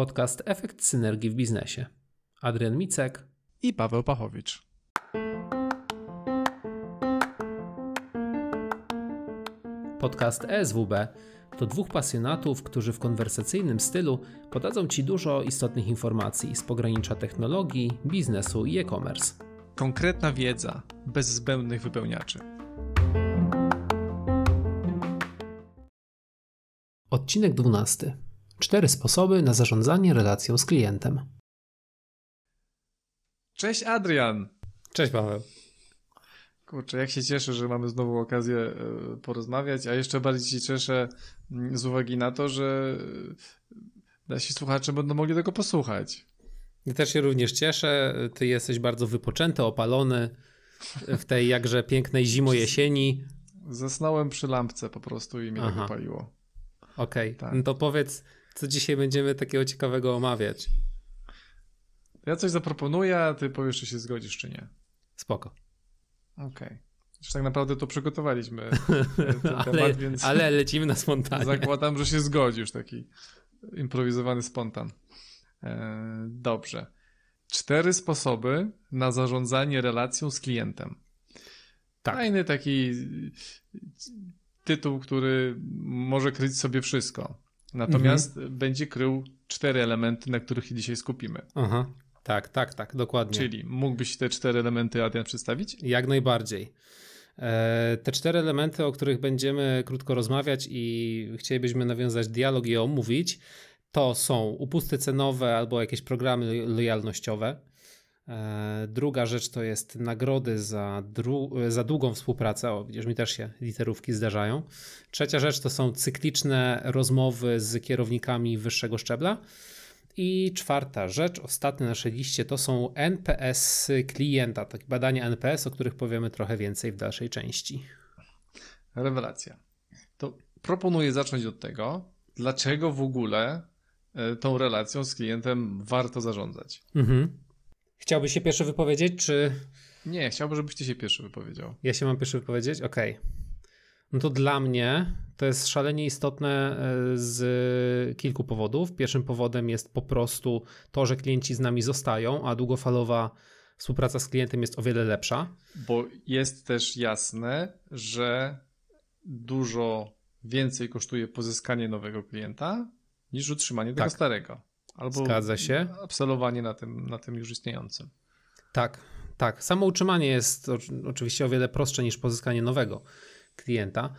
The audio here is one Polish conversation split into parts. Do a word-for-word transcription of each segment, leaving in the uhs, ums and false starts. podcast Efekt Synergii w Biznesie. Adrian Micek i Paweł Pachowicz. Podcast E S W B to dwóch pasjonatów, którzy w konwersacyjnym stylu podadzą Ci dużo istotnych informacji z pogranicza technologii, biznesu i e-commerce. Konkretna wiedza, bez zbędnych wypełniaczy. Odcinek dwunasty. Cztery sposoby na zarządzanie relacją z klientem. Cześć Adrian! Cześć Paweł! Kurczę, jak się cieszę, że mamy znowu okazję porozmawiać, a jeszcze bardziej się cieszę z uwagi na to, że nasi słuchacze będą mogli tego posłuchać. Ja też się również cieszę. Ty jesteś bardzo wypoczęty, opalony w tej jakże pięknej zimo-jesieni. Zasnąłem przy lampce po prostu i mnie Aha. tego paliło. Okej, okay. Tak. No to powiedz, co dzisiaj będziemy takiego ciekawego omawiać. Ja coś zaproponuję, a ty powiesz, czy się zgodzisz, czy nie. Spoko. Okej. Okay. Już tak naprawdę to przygotowaliśmy ten temat, ale, więc... Ale lecimy na spontanie. Zakładam, że się zgodzisz, taki improwizowany spontan. E, dobrze. Cztery sposoby na zarządzanie relacją z klientem. Tak. Fajny taki tytuł, który może kryć sobie wszystko. Natomiast mhm. będzie krył cztery elementy, na których się dzisiaj skupimy. Aha. Tak, tak, tak, dokładnie. Czyli mógłbyś te cztery elementy, Adrian, przedstawić? Jak najbardziej. Te cztery elementy, o których będziemy krótko rozmawiać i chcielibyśmy nawiązać dialog i omówić, to są upusty cenowe albo jakieś programy lojalnościowe. Druga rzecz to jest nagrody za, dru- za długą współpracę. O, widzisz, mi też się literówki zdarzają. Trzecia rzecz to są cykliczne rozmowy z kierownikami wyższego szczebla. I czwarta rzecz, ostatnia na naszej liście, to są N P S klienta, takie badania N P S, o których powiemy trochę więcej w dalszej części. Rewelacja. To proponuję zacząć od tego, dlaczego w ogóle tą relacją z klientem warto zarządzać. Mhm. Chciałbyś się pierwszy wypowiedzieć, czy... Nie, chciałbym, żebyś ty się pierwszy wypowiedział. Ja się mam pierwszy wypowiedzieć? Okej. Okay. No to dla mnie to jest szalenie istotne z kilku powodów. Pierwszym powodem jest po prostu to, że klienci z nami zostają, a długofalowa współpraca z klientem jest o wiele lepsza. Bo jest też jasne, że dużo więcej kosztuje pozyskanie nowego klienta niż utrzymanie tego tak. starego. Albo Zgadza się. Absolwowanie na tym, na tym już istniejącym. Tak, tak. Samo utrzymanie jest oczywiście o wiele prostsze niż pozyskanie nowego klienta,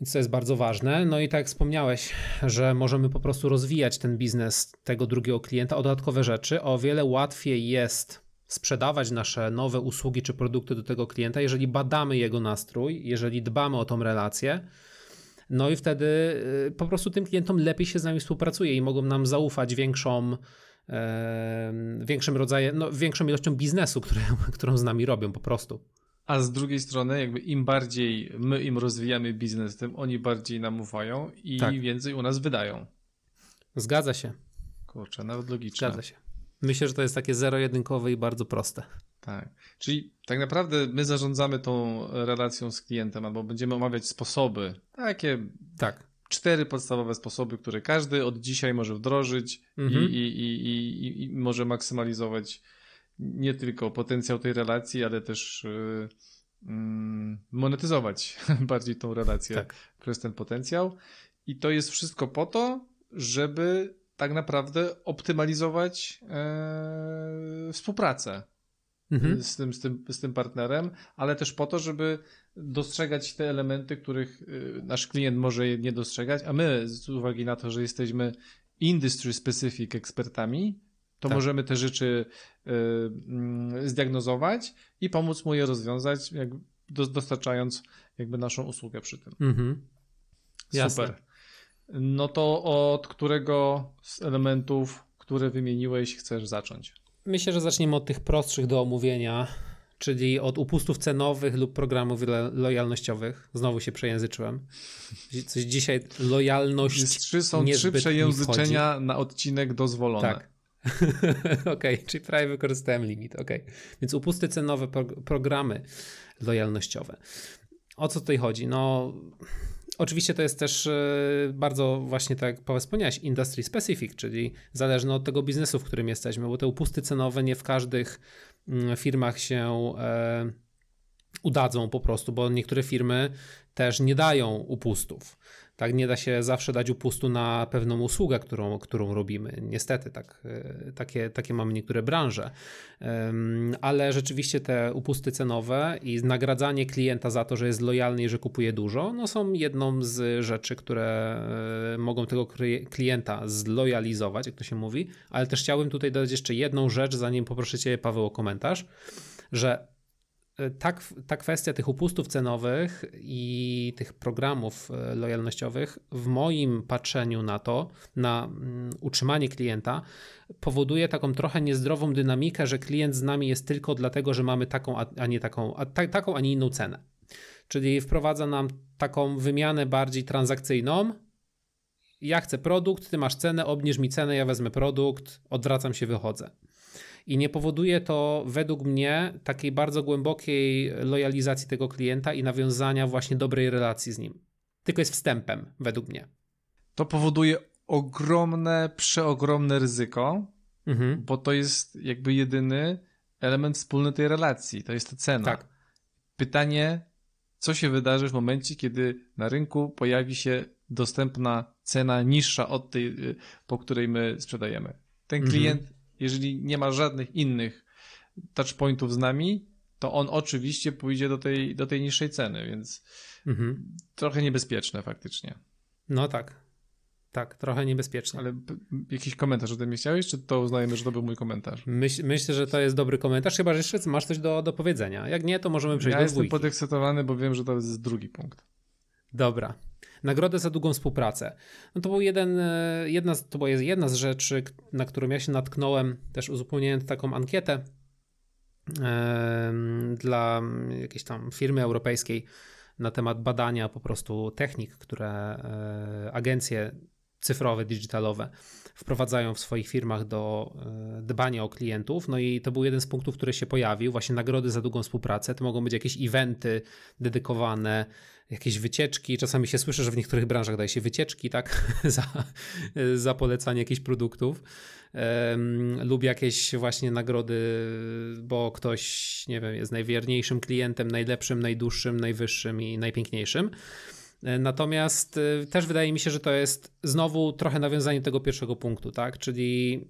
więc to jest bardzo ważne. No i tak jak wspomniałeś, że możemy po prostu rozwijać ten biznes tego drugiego klienta o dodatkowe rzeczy. O wiele łatwiej jest sprzedawać nasze nowe usługi czy produkty do tego klienta, jeżeli badamy jego nastrój, jeżeli dbamy o tą relację. No i wtedy po prostu tym klientom lepiej się z nami współpracuje i mogą nam zaufać większą, e, większym rodzajem, no, większą ilością biznesu, którą, którą z nami robią po prostu. A z drugiej strony jakby im bardziej my im rozwijamy biznes, tym oni bardziej nam ufają i tak. więcej u nas wydają. Zgadza się. Kurczę, nawet logicznie. Zgadza się. Myślę, że to jest takie zero-jedynkowe i bardzo proste. Tak. Czyli tak naprawdę my zarządzamy tą relacją z klientem albo będziemy omawiać sposoby, takie tak. cztery podstawowe sposoby, które każdy od dzisiaj może wdrożyć mhm. i, i, i, i, i może maksymalizować nie tylko potencjał tej relacji, ale też yy, monetyzować bardziej tą relację tak. przez ten potencjał. I to jest wszystko po to, żeby tak naprawdę optymalizować yy, współpracę mhm. z tym, z tym, z tym partnerem, ale też po to, żeby dostrzegać te elementy, których yy, nasz klient może je nie dostrzegać, a my z uwagi na to, że jesteśmy industry specific ekspertami, to tak. możemy te rzeczy y, y, zdiagnozować i pomóc mu je rozwiązać, jak, dostarczając jakby naszą usługę przy tym. Mm-hmm. Jasne. Super. No to od którego z elementów, które wymieniłeś, chcesz zacząć? Myślę, że zaczniemy od tych prostszych do omówienia, czyli od upustów cenowych lub programów lojalnościowych. Znowu się przejęzyczyłem. Coś dzisiaj lojalność jest trzy, są trzy przejęzyczenia na odcinek dozwolone. Tak. Okej, okay, czyli prawie wykorzystałem limit, okej. Okay. Więc upusty cenowe, pro, programy lojalnościowe. O co tutaj chodzi? No Oczywiście to jest też bardzo właśnie, tak jak Paweł wspomniałeś, industry specific, czyli zależne od tego biznesu, w którym jesteśmy, bo te upusty cenowe nie w każdych firmach się udadzą po prostu, bo niektóre firmy też nie dają upustów. Tak, nie da się zawsze dać upustu na pewną usługę, którą, którą robimy. Niestety, tak, takie, takie mamy niektóre branże. Ale rzeczywiście te upusty cenowe i nagradzanie klienta za to, że jest lojalny i że kupuje dużo, no są jedną z rzeczy, które mogą tego klienta zlojalizować, jak to się mówi. Ale też chciałbym tutaj dodać jeszcze jedną rzecz, zanim poproszę Cię, Paweł, o komentarz, że Tak, ta kwestia tych upustów cenowych i tych programów lojalnościowych w moim patrzeniu na to, na utrzymanie klienta, powoduje taką trochę niezdrową dynamikę, że klient z nami jest tylko dlatego, że mamy taką, a nie taką, a ta, taką, a nie inną cenę. Czyli wprowadza nam taką wymianę bardziej transakcyjną. Ja chcę produkt, ty masz cenę, obniż mi cenę, ja wezmę produkt, odwracam się, wychodzę. I nie powoduje to według mnie takiej bardzo głębokiej lojalizacji tego klienta i nawiązania właśnie dobrej relacji z nim. Tylko jest wstępem według mnie. To powoduje ogromne, przeogromne ryzyko, mhm. bo to jest jakby jedyny element wspólny tej relacji. To jest ta cena. Tak. Pytanie, co się wydarzy w momencie, kiedy na rynku pojawi się dostępna cena niższa od tej, po której my sprzedajemy. Ten klient mhm. jeżeli nie ma żadnych innych touchpointów z nami, to on oczywiście pójdzie do tej, do tej niższej ceny, więc mhm. trochę niebezpieczne faktycznie. No tak. Tak, trochę niebezpieczne. Ale jakiś komentarz o tym chciałeś, czy to uznajemy, że to był mój komentarz? Myśl, myślę, że to jest dobry komentarz, chyba że jeszcze masz coś do, do powiedzenia. Jak nie, to możemy przejść ja do dwójki. Ja jestem podekscytowany, bo wiem, że to jest drugi punkt. Dobra. Nagrodę za długą współpracę. No to, był jeden, jedna, to była jedna z rzeczy, na którą ja się natknąłem, też uzupełniając taką ankietę yy, dla jakiejś tam firmy europejskiej na temat badania po prostu technik, które yy, agencje cyfrowe, digitalowe wprowadzają w swoich firmach do dbania o klientów. No i to był jeden z punktów, który się pojawił, właśnie nagrody za długą współpracę. To mogą być jakieś eventy dedykowane, jakieś wycieczki. Czasami się słyszy, że w niektórych branżach daje się wycieczki, tak, za, za polecanie jakichś produktów um, lub jakieś właśnie nagrody, bo ktoś, nie wiem, jest najwierniejszym klientem, najlepszym, najdłuższym, najwyższym i najpiękniejszym. Natomiast też wydaje mi się, że to jest znowu trochę nawiązanie tego pierwszego punktu, tak? Czyli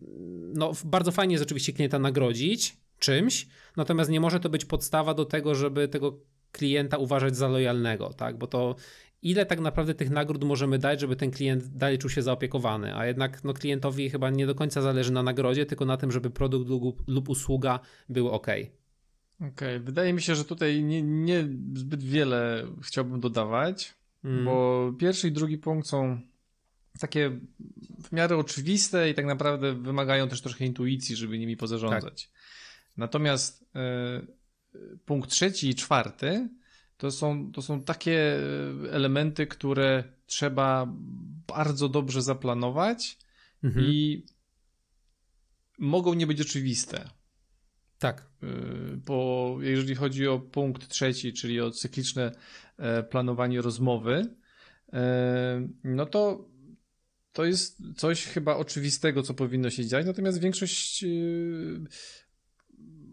no, bardzo fajnie jest oczywiście klienta nagrodzić czymś, natomiast nie może to być podstawa do tego, żeby tego klienta uważać za lojalnego, tak? Bo to ile tak naprawdę tych nagród możemy dać, żeby ten klient dalej czuł się zaopiekowany, a jednak no, klientowi chyba nie do końca zależy na nagrodzie, tylko na tym, żeby produkt lub, lub usługa były ok. Okej, okay. Wydaje mi się, że tutaj nie, nie zbyt wiele chciałbym dodawać. Mm. Bo pierwszy i drugi punkt są takie w miarę oczywiste i tak naprawdę wymagają też trochę intuicji, żeby nimi pozarządzać. Tak. Natomiast y, punkt trzeci i czwarty to są, to są takie elementy, które trzeba bardzo dobrze zaplanować mhm. i mogą nie być oczywiste. Tak. Bo jeżeli chodzi o punkt trzeci, czyli o cykliczne planowanie rozmowy, no to to jest coś chyba oczywistego, co powinno się dziać, natomiast większość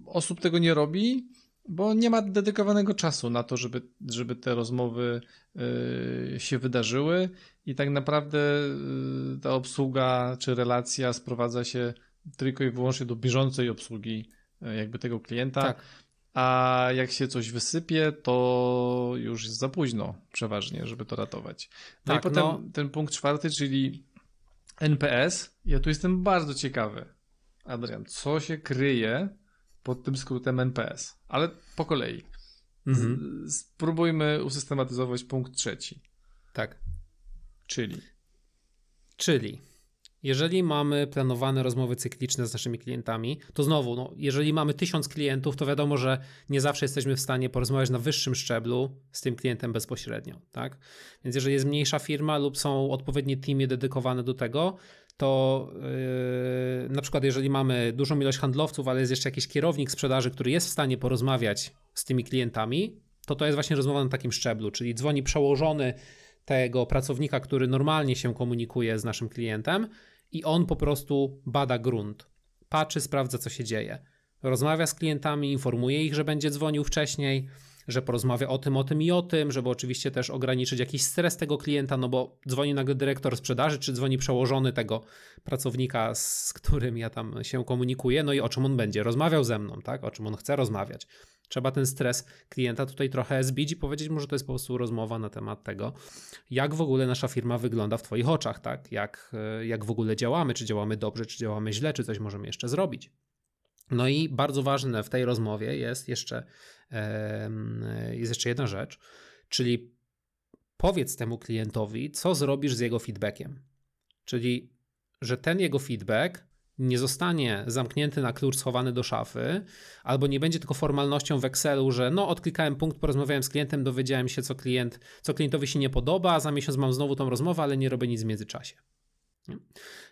osób tego nie robi, bo nie ma dedykowanego czasu na to, żeby, żeby te rozmowy się wydarzyły i tak naprawdę ta obsługa czy relacja sprowadza się tylko i wyłącznie do bieżącej obsługi jakby tego klienta, tak. A jak się coś wysypie, to już jest za późno przeważnie, żeby to ratować. No tak, i potem no... ten punkt czwarty, czyli N P S. Ja tu jestem bardzo ciekawy, Adrian, co się kryje pod tym skrótem N P S, ale po kolei. Mhm. Spróbujmy usystematyzować punkt trzeci. Tak. Czyli? Czyli... Jeżeli mamy planowane rozmowy cykliczne z naszymi klientami, to znowu, no, jeżeli mamy tysiąc klientów, to wiadomo, że nie zawsze jesteśmy w stanie porozmawiać na wyższym szczeblu z tym klientem bezpośrednio, tak? Więc jeżeli jest mniejsza firma lub są odpowiednie teamy dedykowane do tego, to yy, na przykład jeżeli mamy dużą ilość handlowców, ale jest jeszcze jakiś kierownik sprzedaży, który jest w stanie porozmawiać z tymi klientami, to to jest właśnie rozmowa na takim szczeblu, czyli dzwoni przełożony tego pracownika, który normalnie się komunikuje z naszym klientem i on po prostu bada grunt, patrzy, sprawdza, co się dzieje. Rozmawia z klientami, informuje ich, że będzie dzwonił wcześniej, że porozmawia o tym, o tym i o tym, żeby oczywiście też ograniczyć jakiś stres tego klienta, no bo dzwoni nagle dyrektor sprzedaży, czy dzwoni przełożony tego pracownika, z którym ja tam się komunikuję, no i o czym on będzie rozmawiał ze mną, tak? O czym on chce rozmawiać. Trzeba ten stres klienta tutaj trochę zbić i powiedzieć mu, że to jest po prostu rozmowa na temat tego, jak w ogóle nasza firma wygląda w twoich oczach, tak? Jak, jak w ogóle działamy, czy działamy dobrze, czy działamy źle, czy coś możemy jeszcze zrobić. No i bardzo ważne w tej rozmowie jest jeszcze, jest jeszcze jedna rzecz, czyli powiedz temu klientowi, co zrobisz z jego feedbackiem. Czyli, że ten jego feedback nie zostanie zamknięty na klucz, schowany do szafy, albo nie będzie tylko formalnością w Excelu, że no odklikałem punkt, porozmawiałem z klientem, dowiedziałem się, co, klient, co klientowi się nie podoba, a za miesiąc mam znowu tą rozmowę, ale nie robię nic w międzyczasie. Nie?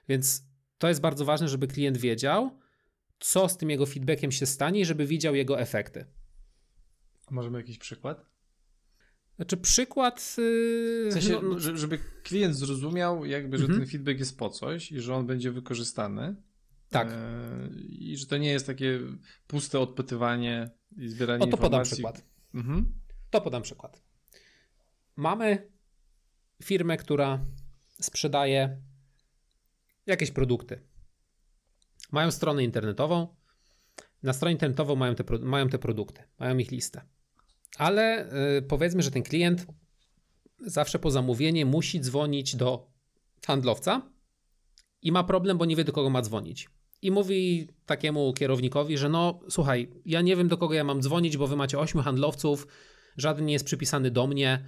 Więc to jest bardzo ważne, żeby klient wiedział, co z tym jego feedbackiem się stanie i żeby widział jego efekty. Możemy jakiś przykład? Znaczy przykład... Yy, w sensie, no, żeby klient zrozumiał jakby, że mm-hmm. ten feedback jest po coś i że on będzie wykorzystany. Tak. Yy, I że to nie jest takie puste odpytywanie i zbieranie informacji. O, to podam przykład. Mm-hmm. To podam przykład. Mamy firmę, która sprzedaje jakieś produkty. Mają stronę internetową, na stronie internetowej mają te, mają te produkty, mają ich listę. Ale yy, powiedzmy, że ten klient zawsze po zamówieniu musi dzwonić do handlowca i ma problem, bo nie wie, do kogo ma dzwonić. I mówi takiemu kierownikowi, że no słuchaj, ja nie wiem, do kogo ja mam dzwonić, bo wy macie ośmiu handlowców, żaden nie jest przypisany do mnie.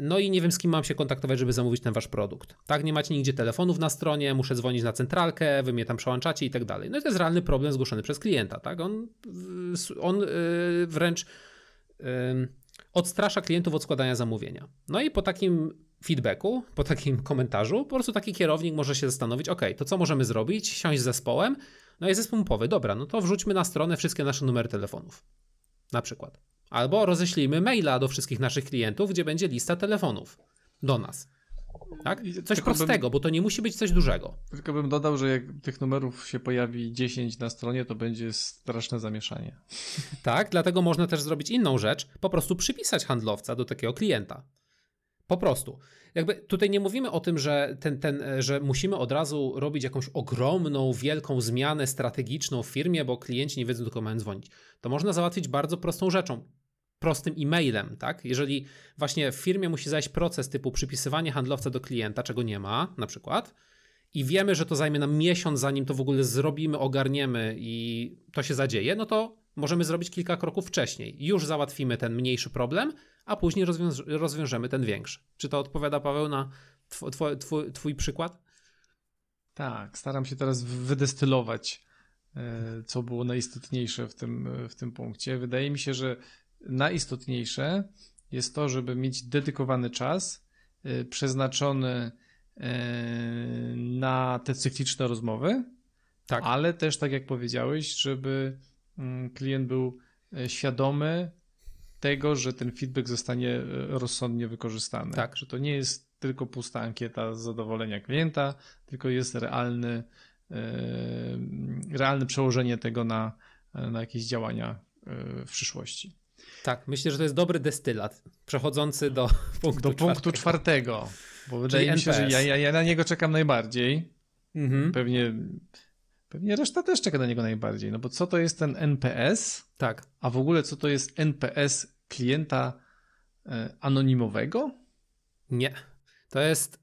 No i nie wiem, z kim mam się kontaktować, żeby zamówić ten wasz produkt. Tak, nie macie nigdzie telefonów na stronie, muszę dzwonić na centralkę, wy mnie tam przełączacie i tak dalej. No i to jest realny problem zgłoszony przez klienta, tak? On, on wręcz odstrasza klientów od składania zamówienia. No i po takim feedbacku, po takim komentarzu, po prostu taki kierownik może się zastanowić, ok, to co możemy zrobić? Siąść z zespołem. No i zespół powie, dobra, no to wrzućmy na stronę wszystkie nasze numery telefonów. Na przykład. Albo roześlijmy maila do wszystkich naszych klientów, gdzie będzie lista telefonów do nas. Tak? Coś prostego, bo to nie musi być coś dużego. Tylko bym dodał, że jak tych numerów się pojawi dziesięć na stronie, to będzie straszne zamieszanie. Tak, dlatego można też zrobić inną rzecz, po prostu przypisać handlowca do takiego klienta. Po prostu. Jakby tutaj nie mówimy o tym, że, ten, ten, że musimy od razu robić jakąś ogromną, wielką zmianę strategiczną w firmie, bo klienci nie wiedzą, do kogo mają dzwonić. To można załatwić bardzo prostą rzeczą, prostym e-mailem, tak? Jeżeli właśnie w firmie musi zajść proces typu przypisywanie handlowca do klienta, czego nie ma na przykład, i wiemy, że to zajmie nam miesiąc, zanim to w ogóle zrobimy, ogarniemy i to się zadzieje, no to możemy zrobić kilka kroków wcześniej. Już załatwimy ten mniejszy problem, a później rozwiąż- rozwiążemy ten większy. Czy to odpowiada, Paweł, na tw- tw- tw- twój przykład? Tak, staram się teraz wydestylować, co było najistotniejsze w tym, w tym punkcie. Wydaje mi się, że najistotniejsze jest to, żeby mieć dedykowany czas przeznaczony na te cykliczne rozmowy, tak. Ale też, tak jak powiedziałeś, żeby klient był świadomy tego, że ten feedback zostanie rozsądnie wykorzystany. Tak. Że to nie jest tylko pusta ankieta z zadowolenia klienta, tylko jest realny, realne przełożenie tego na, na jakieś działania w przyszłości. Tak, myślę, że to jest dobry destylat przechodzący do punktu do czwartego. Punktu czwartego, bo wydaje mi się, że ja, ja, ja na niego czekam najbardziej. Mhm. Pewnie... Pewnie reszta też czeka na niego najbardziej, no bo co to jest ten N P S, tak. A w ogóle co to jest N P S klienta anonimowego? Nie, to jest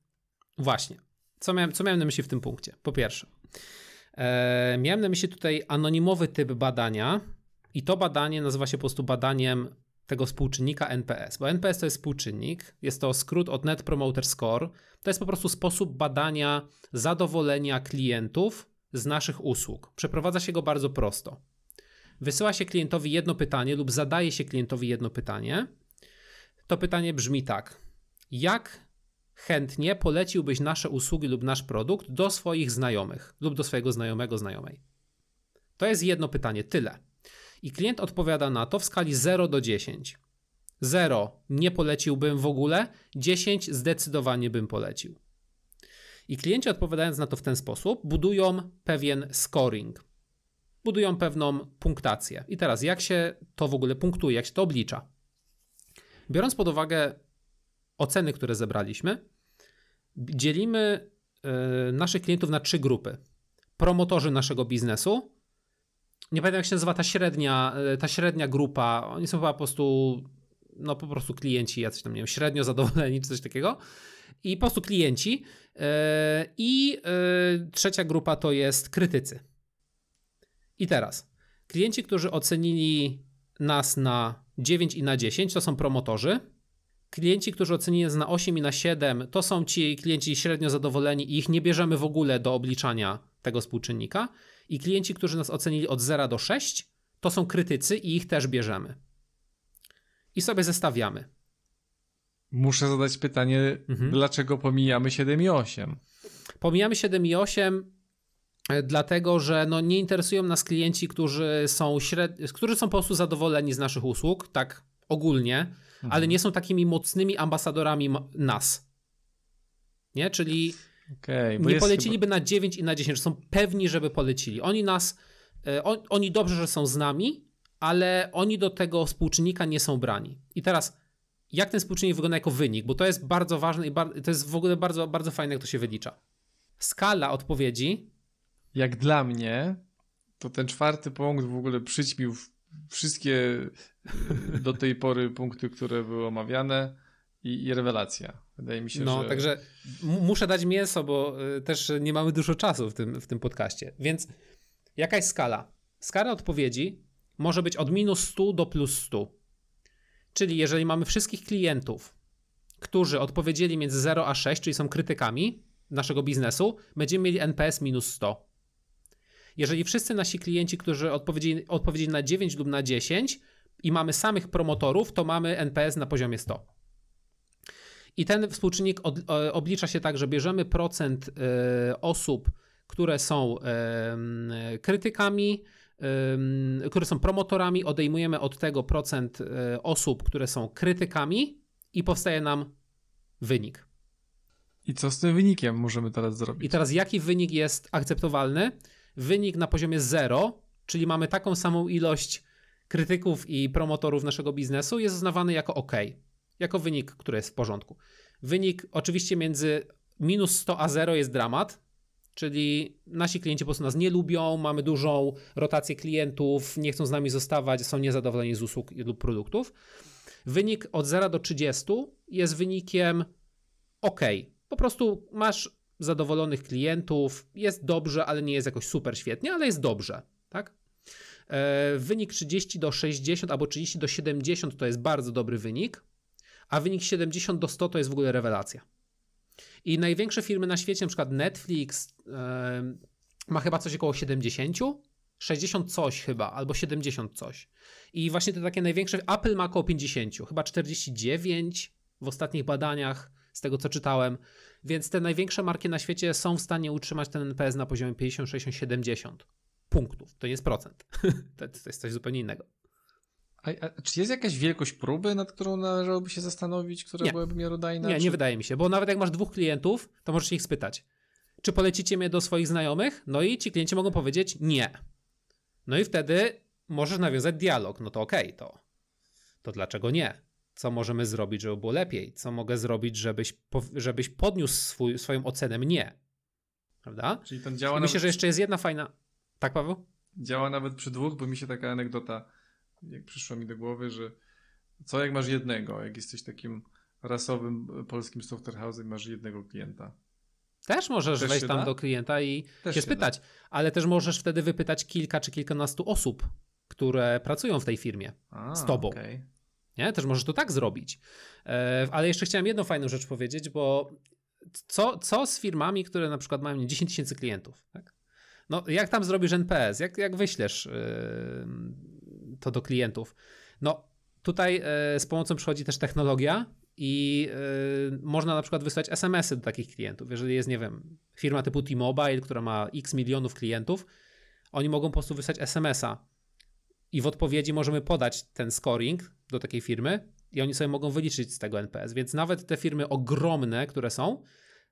właśnie, co miałem, co miałem na myśli w tym punkcie? Po pierwsze, e, miałem na myśli tutaj anonimowy typ badania i to badanie nazywa się po prostu badaniem tego współczynnika N P S, bo N P S to jest współczynnik, jest to skrót od Net Promoter Score, to jest po prostu sposób badania zadowolenia klientów z naszych usług. Przeprowadza się go bardzo prosto. Wysyła się klientowi jedno pytanie lub zadaje się klientowi jedno pytanie. To pytanie brzmi tak. Jak chętnie poleciłbyś nasze usługi lub nasz produkt do swoich znajomych lub do swojego znajomego, znajomej? To jest jedno pytanie, tyle. I klient odpowiada na to w skali zero do dziesięciu. zero nie poleciłbym w ogóle, dziesięć zdecydowanie bym polecił. I klienci, odpowiadając na to w ten sposób, budują pewien scoring, budują pewną punktację. I teraz jak się to w ogóle punktuje, jak się to oblicza? Biorąc pod uwagę oceny, które zebraliśmy, dzielimy y, naszych klientów na trzy grupy. Promotorzy naszego biznesu, nie pamiętam jak się nazywa ta średnia, ta średnia grupa, oni są chyba po prostu, no po prostu klienci, jacyś tam, nie wiem, średnio zadowoleni czy coś takiego, i po prostu klienci. I trzecia grupa to jest krytycy. I teraz klienci, którzy ocenili nas na dziewięć i na dziesięć, to są promotorzy. Klienci, którzy ocenili nas na osiem i na siedem, to są ci klienci średnio zadowoleni i ich nie bierzemy w ogóle do obliczania tego współczynnika. I klienci, którzy nas ocenili od zera do sześć, to są krytycy i ich też bierzemy. I sobie zestawiamy. Muszę zadać pytanie, mhm. dlaczego pomijamy siedem i osiem? Pomijamy siedem i osiem dlatego, że no nie interesują nas klienci, którzy są, śred... którzy są po prostu zadowoleni z naszych usług, tak ogólnie, mhm. ale nie są takimi mocnymi ambasadorami nas. Nie? Czyli okay, nie poleciliby chyba... na dziewięć i na dziesięć, są pewni, żeby polecili. Oni nas, on, oni dobrze, że są z nami, ale oni do tego współczynnika nie są brani. I teraz jak ten współczynnik wygląda jako wynik, bo to jest bardzo ważne i bar- to jest w ogóle bardzo, bardzo fajne, jak to się wylicza. Skala odpowiedzi. Jak dla mnie, to ten czwarty punkt w ogóle przyćmił wszystkie do tej pory punkty, które były omawiane, i, i rewelacja. Wydaje mi się, no, że... No, także m- muszę dać mięso, bo y, też nie mamy dużo czasu w tym, w tym podcaście. Więc jaka jest skala? Skala odpowiedzi może być od minus stu do plus stu. Czyli jeżeli mamy wszystkich klientów, którzy odpowiedzieli między zero a sześć, czyli są krytykami naszego biznesu, będziemy mieli N P S minus sto. Jeżeli wszyscy nasi klienci, którzy odpowiedzieli, odpowiedzieli na dziewięć lub na dziesięć i mamy samych promotorów, to mamy N P S na poziomie sto. I ten współczynnik od, oblicza się tak, że bierzemy procent y, osób, które są y, krytykami, które są promotorami, odejmujemy od tego procent osób, które są krytykami, i powstaje nam wynik. I co z tym wynikiem możemy teraz zrobić? I teraz jaki wynik jest akceptowalny? Wynik na poziomie zero, czyli mamy taką samą ilość krytyków i promotorów naszego biznesu, jest uznawany jako OK, jako wynik, który jest w porządku. Wynik oczywiście między minus sto a zero jest dramat. Czyli nasi klienci po prostu nas nie lubią, mamy dużą rotację klientów, nie chcą z nami zostawać, są niezadowoleni z usług lub produktów. Wynik od zera do trzydziestu jest wynikiem OK. Po prostu masz zadowolonych klientów, jest dobrze, ale nie jest jakoś super świetnie, ale jest dobrze, tak? Wynik trzydzieści do sześćdziesiąt albo trzydzieści do siedemdziesiąt to jest bardzo dobry wynik, a wynik siedemdziesiąt do stu to jest w ogóle rewelacja. I największe firmy na świecie, na przykład Netflix, yy, ma chyba coś około siedemdziesiąt, sześćdziesiąt coś chyba, albo siedemdziesiąt coś. I właśnie te takie największe, Apple ma około pięćdziesiąt, chyba czterdzieści dziewięć w ostatnich badaniach, z tego co czytałem. Więc te największe marki na świecie są w stanie utrzymać ten N P S na poziomie pięćdziesiąt, sześćdziesiąt, siedemdziesiąt punktów. To nie jest procent. to, to jest coś zupełnie innego. A, a czy jest jakaś wielkość próby, nad którą należałoby się zastanowić, która nie. byłaby miarodajna? Nie, czy... nie wydaje mi się, bo nawet jak masz dwóch klientów, to możesz ich spytać, czy polecicie mnie do swoich znajomych? No i ci klienci mogą powiedzieć nie. No i wtedy możesz nawiązać dialog. No to okej, okay, to, to dlaczego nie? Co możemy zrobić, żeby było lepiej? Co mogę zrobić, żebyś, żebyś podniósł swój, swoją ocenę mnie? Prawda? Czyli ten działa. Myślę, nawet... że jeszcze jest jedna fajna... Tak, Paweł? Działa nawet przy dwóch, bo mi się taka anegdota... jak przyszło mi do głowy, że co jak masz jednego, jak jesteś takim rasowym polskim software house'em, masz jednego klienta. Też możesz też wejść tam da? do klienta i też się spytać, da. ale też możesz wtedy wypytać kilka czy kilkunastu osób, które pracują w tej firmie A, z tobą. Okay. Nie? Też możesz to tak zrobić. Ale jeszcze chciałem jedną fajną rzecz powiedzieć, bo co, co z firmami, które na przykład mają dziesięć tysięcy klientów? Tak? No, jak tam zrobisz N P S? Jak, jak wyślesz yy, to do klientów? No, tutaj yy, z pomocą przychodzi też technologia i yy, można na przykład wysłać S M S-y do takich klientów. Jeżeli jest, nie wiem, firma typu T-Mobile, która ma x milionów klientów, oni mogą po prostu wysłać S M S-a i w odpowiedzi możemy podać ten scoring do takiej firmy i oni sobie mogą wyliczyć z tego N P S, więc nawet te firmy ogromne, które są,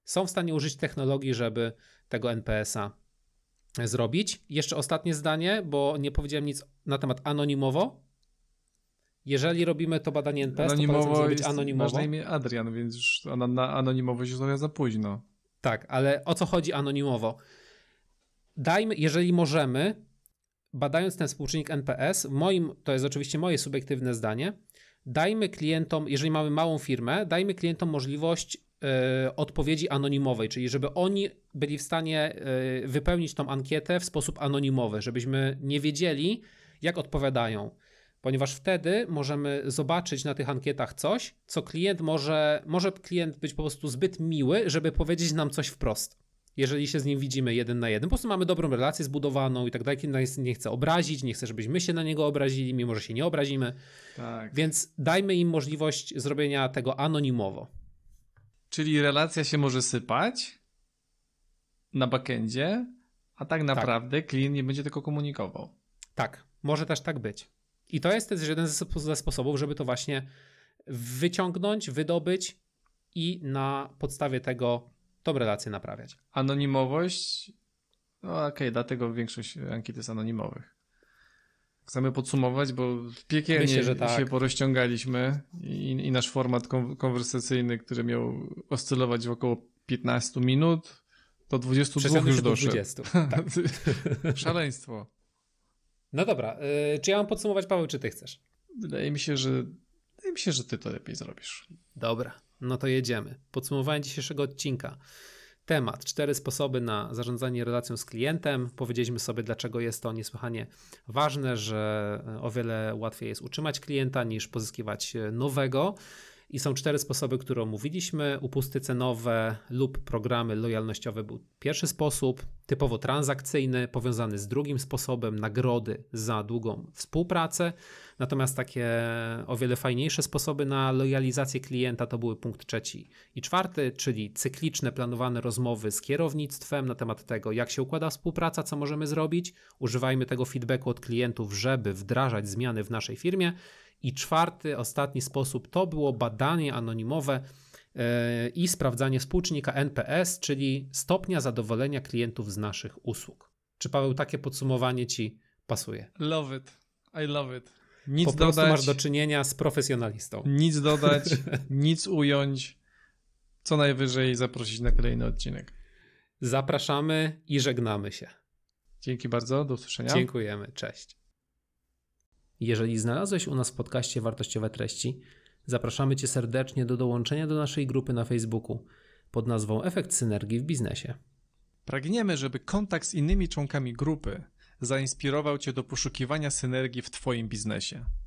są w stanie użyć technologii, żeby tego N P S a zrobić. Jeszcze ostatnie zdanie, bo nie powiedziałem nic na temat anonimowo. Jeżeli robimy to badanie N P S, anonimowo to polecam zrobić jest, anonimowo. Masz na imię Adrian, więc już na, na anonimowość jest trochę za późno. Tak, ale o co chodzi anonimowo? Dajmy, jeżeli możemy, badając ten współczynnik N P S, moim, to jest oczywiście moje subiektywne zdanie, dajmy klientom, jeżeli mamy małą firmę, dajmy klientom możliwość y, odpowiedzi anonimowej, czyli żeby oni byli w stanie y, wypełnić tą ankietę w sposób anonimowy, żebyśmy nie wiedzieli, jak odpowiadają. Ponieważ wtedy możemy zobaczyć na tych ankietach coś, co klient może, może klient być po prostu zbyt miły, żeby powiedzieć nam coś wprost. Jeżeli się z nim widzimy jeden na jeden, po prostu mamy dobrą relację zbudowaną i tak dalej, nie chce obrazić, nie chce, żebyśmy się na niego obrazili, mimo że się nie obrazimy. Tak. Więc dajmy im możliwość zrobienia tego anonimowo. Czyli relacja się może sypać na backendzie, a tak naprawdę tak. Klient nie będzie tego komunikował. Tak, może też tak być. I to jest też jeden ze sposobów, żeby to właśnie wyciągnąć, wydobyć i na podstawie tego tą relację naprawiać. Anonimowość? No okej, okay, dlatego większość ankiet jest anonimowych. Chcemy podsumować, bo piekielnie Myślę, że tak. się porozciągaliśmy i, i nasz format konwersacyjny, który miał oscylować w około piętnaście minut, do dwudziestu dwóch już doszedł. dwudziestu, tak. Szaleństwo. No dobra, yy, czy ja mam podsumować, Paweł, czy ty chcesz? Wydaje mi się, że wydaje mi się, że ty to lepiej zrobisz. Dobra, no to jedziemy. Podsumowanie dzisiejszego odcinka. Temat, cztery sposoby na zarządzanie relacją z klientem. Powiedzieliśmy sobie, dlaczego jest to niesłychanie ważne, że o wiele łatwiej jest utrzymać klienta niż pozyskiwać nowego. I są cztery sposoby, które omówiliśmy. Upusty cenowe lub programy lojalnościowe był pierwszy sposób, typowo transakcyjny, powiązany z drugim sposobem, nagrody za długą współpracę. Natomiast takie o wiele fajniejsze sposoby na lojalizację klienta to były punkt trzeci i czwarty, czyli cykliczne, planowane rozmowy z kierownictwem na temat tego, jak się układa współpraca, co możemy zrobić. Używajmy tego feedbacku od klientów, żeby wdrażać zmiany w naszej firmie. I czwarty, ostatni sposób to było badanie anonimowe i sprawdzanie współczynnika N P S, czyli stopnia zadowolenia klientów z naszych usług. Czy, Paweł, takie podsumowanie ci pasuje? Love it. I love it. Nic dodać. Po prostu masz do czynienia z profesjonalistą. Nic dodać, nic ująć. Co najwyżej zaprosić na kolejny odcinek. Zapraszamy i żegnamy się. Dzięki bardzo, do usłyszenia. Dziękujemy, cześć. Jeżeli znalazłeś u nas w podcaście wartościowe treści, zapraszamy cię serdecznie do dołączenia do naszej grupy na Facebooku pod nazwą Efekt Synergii w Biznesie. Pragniemy, żeby kontakt z innymi członkami grupy zainspirował cię do poszukiwania synergii w twoim biznesie.